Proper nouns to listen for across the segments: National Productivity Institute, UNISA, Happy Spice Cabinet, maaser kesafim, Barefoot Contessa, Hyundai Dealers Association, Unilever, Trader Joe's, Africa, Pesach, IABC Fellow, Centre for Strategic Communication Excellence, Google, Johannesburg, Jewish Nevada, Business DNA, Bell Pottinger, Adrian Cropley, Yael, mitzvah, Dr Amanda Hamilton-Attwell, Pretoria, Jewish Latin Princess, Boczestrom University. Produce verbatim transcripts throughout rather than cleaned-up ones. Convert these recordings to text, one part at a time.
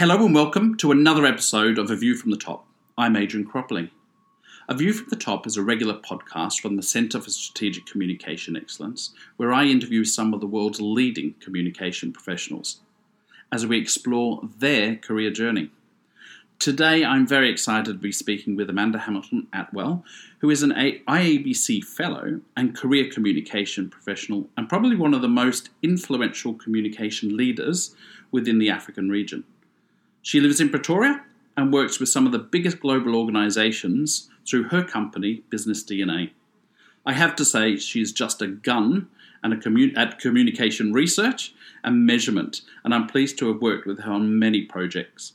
Hello and welcome to another episode of A View from the Top. I'm Adrian Cropley. A View from the Top is a regular podcast from the Centre for Strategic Communication Excellence, where I interview some of the world's leading communication professionals as we explore their career journey. Today, I'm very excited to be speaking with Amanda Hamilton-Attwell, who is an I A B C Fellow and career communication professional and probably one of the most influential communication leaders within the African region. She lives in Pretoria and works with some of the biggest global organisations through her company, Business D N A. I have to say she's just a gun and a commun- at communication research and measurement, and I'm pleased to have worked with her on many projects.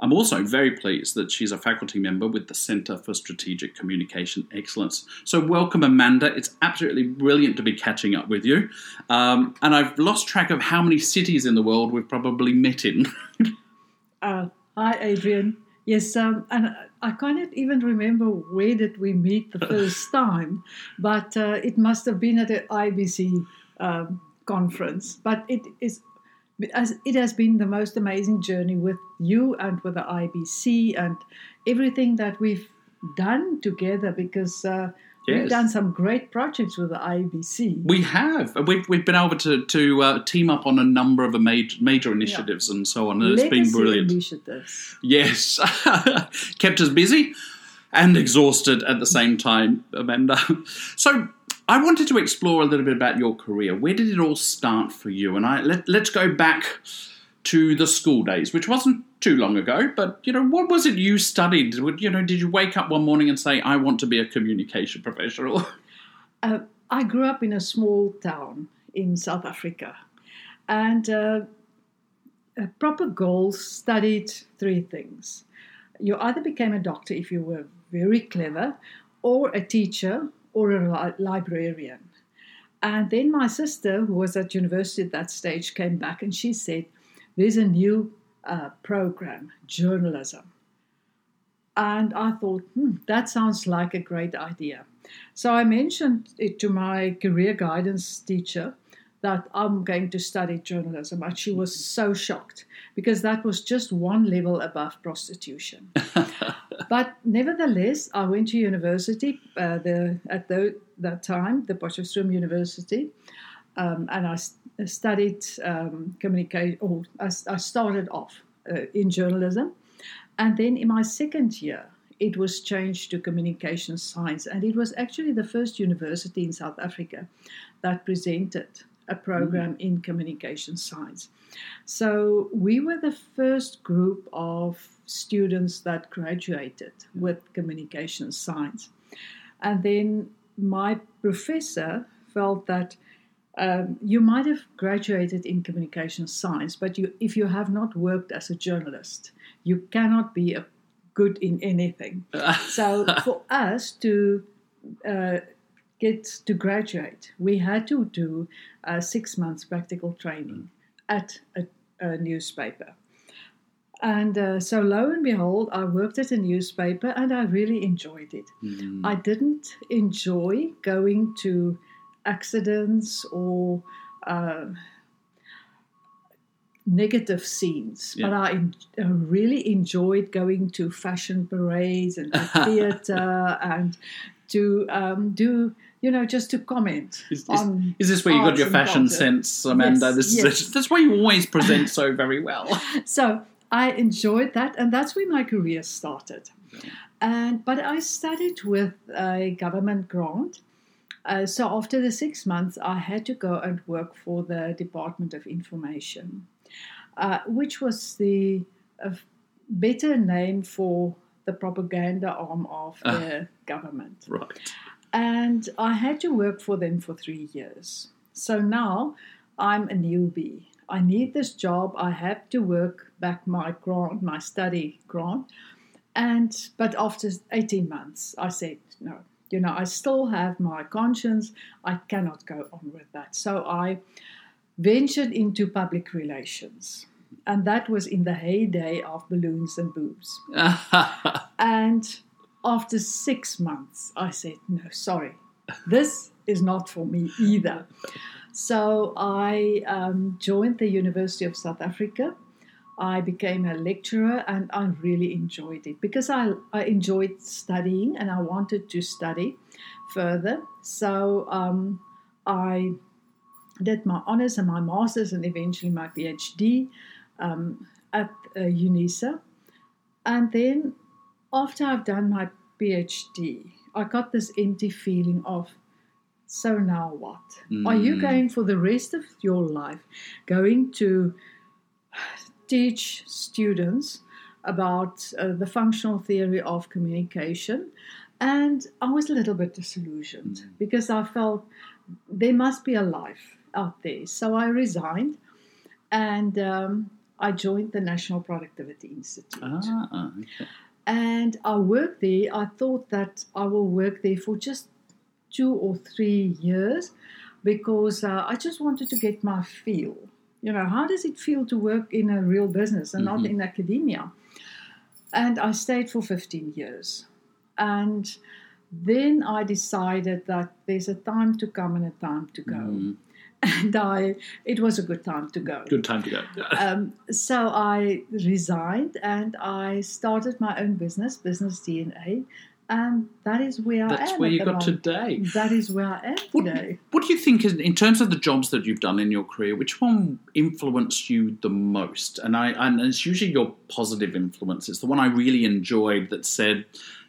I'm also very pleased that she's a faculty member with the Centre for Strategic Communication Excellence. So welcome, Amanda. It's absolutely brilliant to be catching up with you. Um, and I've lost track of how many cities in the world we've probably met in. Uh, hi, Adrian. Yes, um, and I cannot even remember where did we meet the first time, but uh, it must have been at an I B C um, conference. But it is, as it has been the most amazing journey with you and with the I B C and everything that we've done together, because uh, yes. we've done some great projects with the I A B C. We have. We've, we've been able to, to uh, team up on a number of major, major initiatives yeah. and so on. And Legacy it's been brilliant. Initiatives. Yes. Kept us busy and exhausted at the same time, Amanda. So I wanted to explore a little bit about your career. Where did it all start for you? And I let, let's go back to the school days, which wasn't too long ago, but, you know, what was it you studied? You know, did you wake up one morning and say, I want to be a communication professional? Uh, I grew up in a small town in South Africa, and uh, a proper goals studied three things. You either became a doctor if you were very clever, or a teacher, or a li- librarian. And then my sister, who was at university at that stage, came back and she said, there's a new uh, program, journalism. And I thought, hmm, that sounds like a great idea. So I mentioned it to my career guidance teacher that I'm going to study journalism. And she was so shocked because that was just one level above prostitution. But nevertheless, I went to university uh, the, at the, that time, the Boczestrom University, um, and I st- studied um, communication, or I, I started off uh, in journalism. And then in my second year, it was changed to communication science. And it was actually the first university in South Africa that presented a program mm. in communication science. So we were the first group of students that graduated with communication science. And then my professor felt that Um, you might have graduated in communication science, but you, if you have not worked as a journalist, you cannot be a good in anything. So for us to uh, get to graduate, we had to do uh, six months practical training at a, a newspaper. And uh, so lo and behold, I worked at a newspaper and I really enjoyed it. Mm. I didn't enjoy going to accidents or uh, negative scenes, yeah. but I, en- I really enjoyed going to fashion parades and theatre and to um, do, you know, just to comment. Is, on is, is this where you got your fashion culture. sense, Amanda? Yes, this yes. is, that's why you always present so very well. So I enjoyed that, and that's where my career started. Yeah. And but I studied with a government grant. Uh, so after the six months, I had to go and work for the Department of Information, uh, which was the uh, better name for the propaganda arm of uh, the government. Right. And I had to work for them for three years. So now I'm a newbie. I need this job. I have to work back my grant, my study grant. And but after eighteen months, I said, no. You know, I still have my conscience. I cannot go on with that. So I ventured into public relations. And that was in the heyday of balloons and boobs. And after six months, I said, no, sorry, this is not for me either. So I um, joined the University of South Africa. I became a lecturer, and I really enjoyed it because I, I enjoyed studying and I wanted to study further. So um, I did my honours and my master's and eventually my PhD um, at uh, UNISA. And then after I've done my PhD, I got this empty feeling of, so now what? Mm. Are you going for the rest of your life going to teach students about uh, the functional theory of communication? And I was a little bit disillusioned mm. because I felt there must be a life out there. So I resigned and um, I joined the National Productivity Institute. Ah, okay. And I worked there. I thought that I will work there for just two or three years because uh, I just wanted to get my feel. You know, how does it feel to work in a real business and mm-hmm. not in academia? And I stayed for fifteen years. And then I decided that there's a time to come and a time to go. Mm. And I, it was a good time to go. Good time to go. um, so I resigned and I started my own business, Business D N A. And that is where That's I am. That's where you got moment. today. That is where I am what, today. What do you think, is, in terms of the jobs that you've done in your career, which one influenced you the most? And, I, and it's usually your positive influence. It's the one I really enjoyed that said,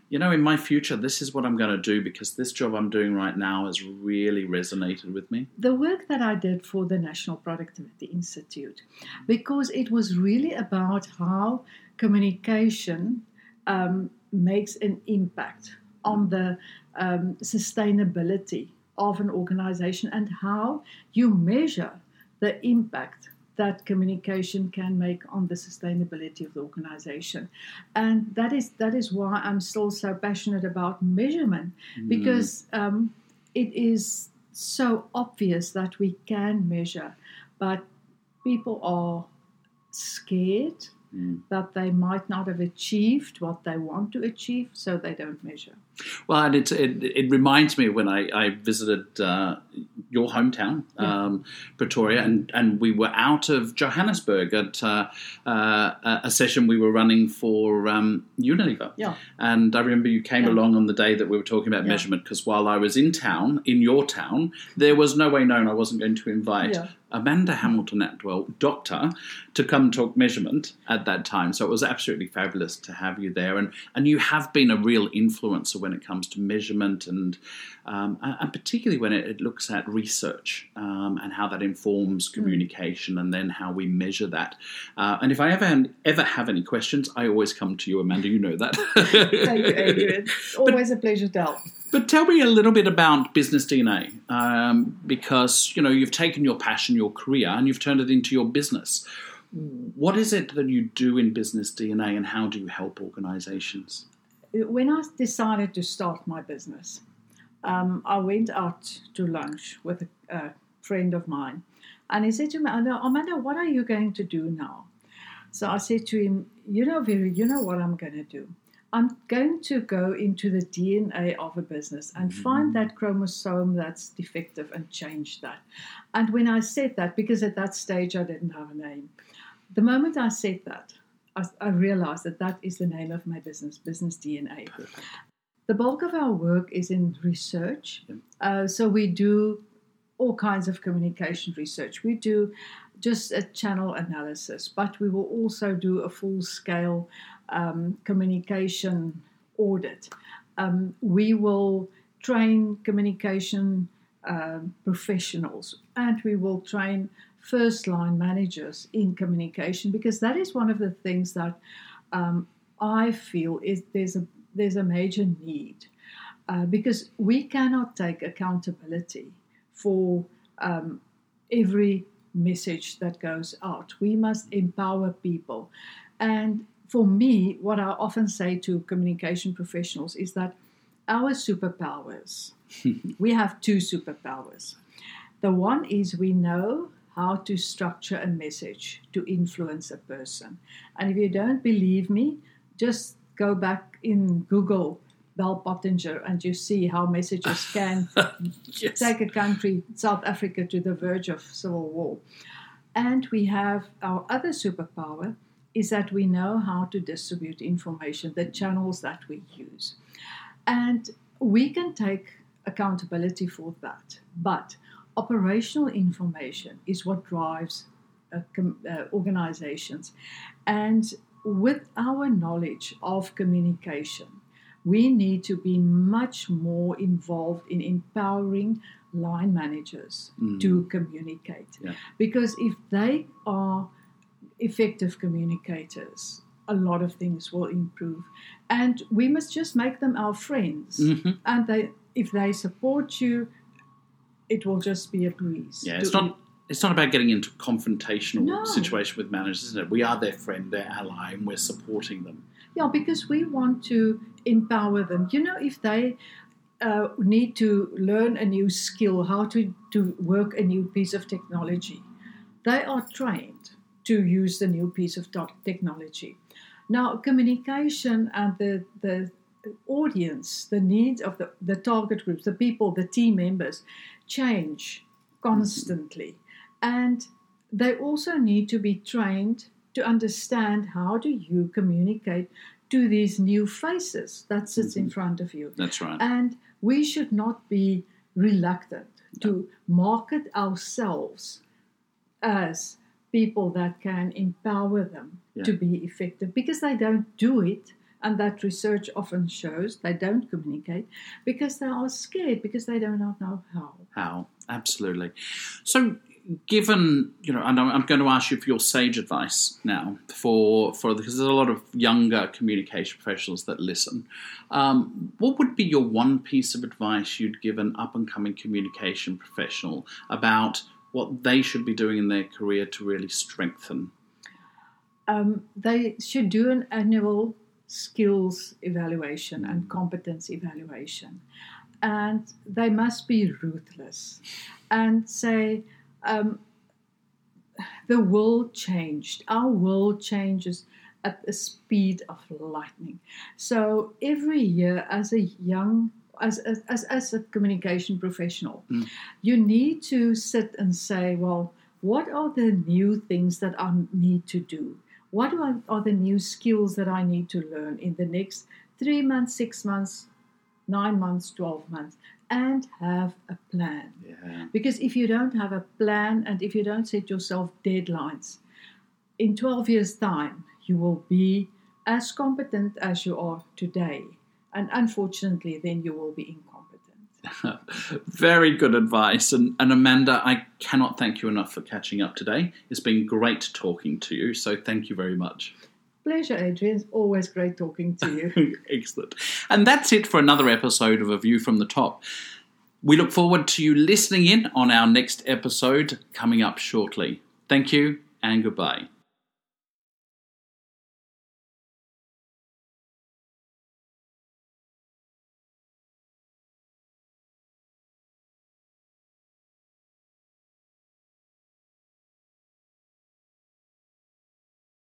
you know, in my future, this is what I'm going to do because this job I'm doing right now has really resonated with me. The work that I did for the National Productivity Institute, because it was really about how communication um, makes an impact on the um, sustainability of an organization and how you measure the impact that communication can make on the sustainability of the organization. And that is that is why I'm still so passionate about measurement, mm. because um, it is so obvious that we can measure, but people are scared mm. that they might not have achieved what they want to achieve, so they don't measure. Well, and it, it, it reminds me when I, I visited uh, your hometown, um, yeah. Pretoria, and, and we were out of Johannesburg at uh, uh, a session we were running for um, Unilever. Yeah. And I remember you came yeah. along on the day that we were talking about yeah. measurement, because while I was in town, in your town, there was no way known I wasn't going to invite yeah. Amanda Hamilton-Attwell, doctor, to come talk measurement at that time. So it was absolutely fabulous to have you there. And, and you have been a real influencer when it comes to measurement and um, and particularly when it, it looks at research um, and how that informs communication mm. and then how we measure that. Uh, and if I ever, ever have any questions, I always come to you, Amanda. You know that. Thank you, Adrian. It's always but, a pleasure to help. But tell me a little bit about Business D N A um, because, you know, you've taken your passion, your career, and you've turned it into your business. What is it that you do in Business D N A and how do you help organisations? When I decided to start my business, um, I went out to lunch with a, a friend of mine and he said to me, Amanda, what are you going to do now? So I said to him, you know, Vera, you know what I'm going to do? I'm going to go into the D N A of a business and mm-hmm. find that chromosome that's defective and change that. And when I said that, because at that stage I didn't have a name, the moment I said that, I, I realized that that is the name of my business, Business D N A. Perfect. The bulk of our work is in research. Yeah. Uh, so we do all kinds of communication research. We do just a channel analysis, but we will also do a full-scale um, communication audit. Um, we will train communication uh, professionals, and we will train first-line managers in communication, because that is one of the things that um, I feel is there's a, there's a major need, uh, because we cannot take accountability for um, every message that goes out. We must empower people. And for me, what I often say to communication professionals is that our superpowers, we have two superpowers. The one is we know how to structure a message to influence a person. And if you don't believe me, just go back in Google Bell Pottinger, and you see how messages can yes. take a country, South Africa, to the verge of civil war. And we have our other superpower, is that we know how to distribute information, the channels that we use. And we can take accountability for that. But operational information is what drives uh, com- uh, organizations. And with our knowledge of communication, we need to be much more involved in empowering line managers mm. to communicate. Yeah. Because if they are effective communicators, a lot of things will improve. And we must just make them our friends. Mm-hmm. And they, if they support you, it will just be a breeze. Yeah, it's not, it's not about getting into a confrontational no. situation with managers, isn't it? We are their friend, their ally, and we're supporting them. Yeah, because we want to empower them. You know, if they uh, need to learn a new skill, how to, to work a new piece of technology, they are trained to use the new piece of technology. Now, communication and the, the audience, the needs of the, the target groups, the people, the team members, change constantly. And they also need to be trained to understand how do you communicate to these new faces that sits mm-hmm. in front of you. That's right. And we should not be reluctant no. to market ourselves as people that can empower them yeah. to be effective, because they don't do it, and that research often shows they don't communicate because they are scared, because they do not know how. How, absolutely. So given, you know, and I'm going to ask you for your sage advice now for, for because there's a lot of younger communication professionals that listen. Um, what would be your one piece of advice you'd give an up-and-coming communication professional about what they should be doing in their career to really strengthen? Um, they should do an annual skills evaluation mm-hmm. and competence evaluation. And they must be ruthless and say, Um, the world changed. Our world changes at the speed of lightning. So every year, as a young, as as as, as a communication professional, mm. you need to sit and say, well, what are the new things that I need to do? What do I, are the new skills that I need to learn in the next three months, six months, nine months, twelve months? And have a plan. Yeah. Because if you don't have a plan and if you don't set yourself deadlines, in twelve years' time, you will be as competent as you are today. And unfortunately, then you will be incompetent. Very good advice. And, and Amanda, I cannot thank you enough for catching up today. It's been great talking to you. So thank you very much. Pleasure, Adrian. It's always great talking to you. Excellent. And that's it for another episode of A View from the Top. We look forward to you listening in on our next episode coming up shortly. Thank you and goodbye.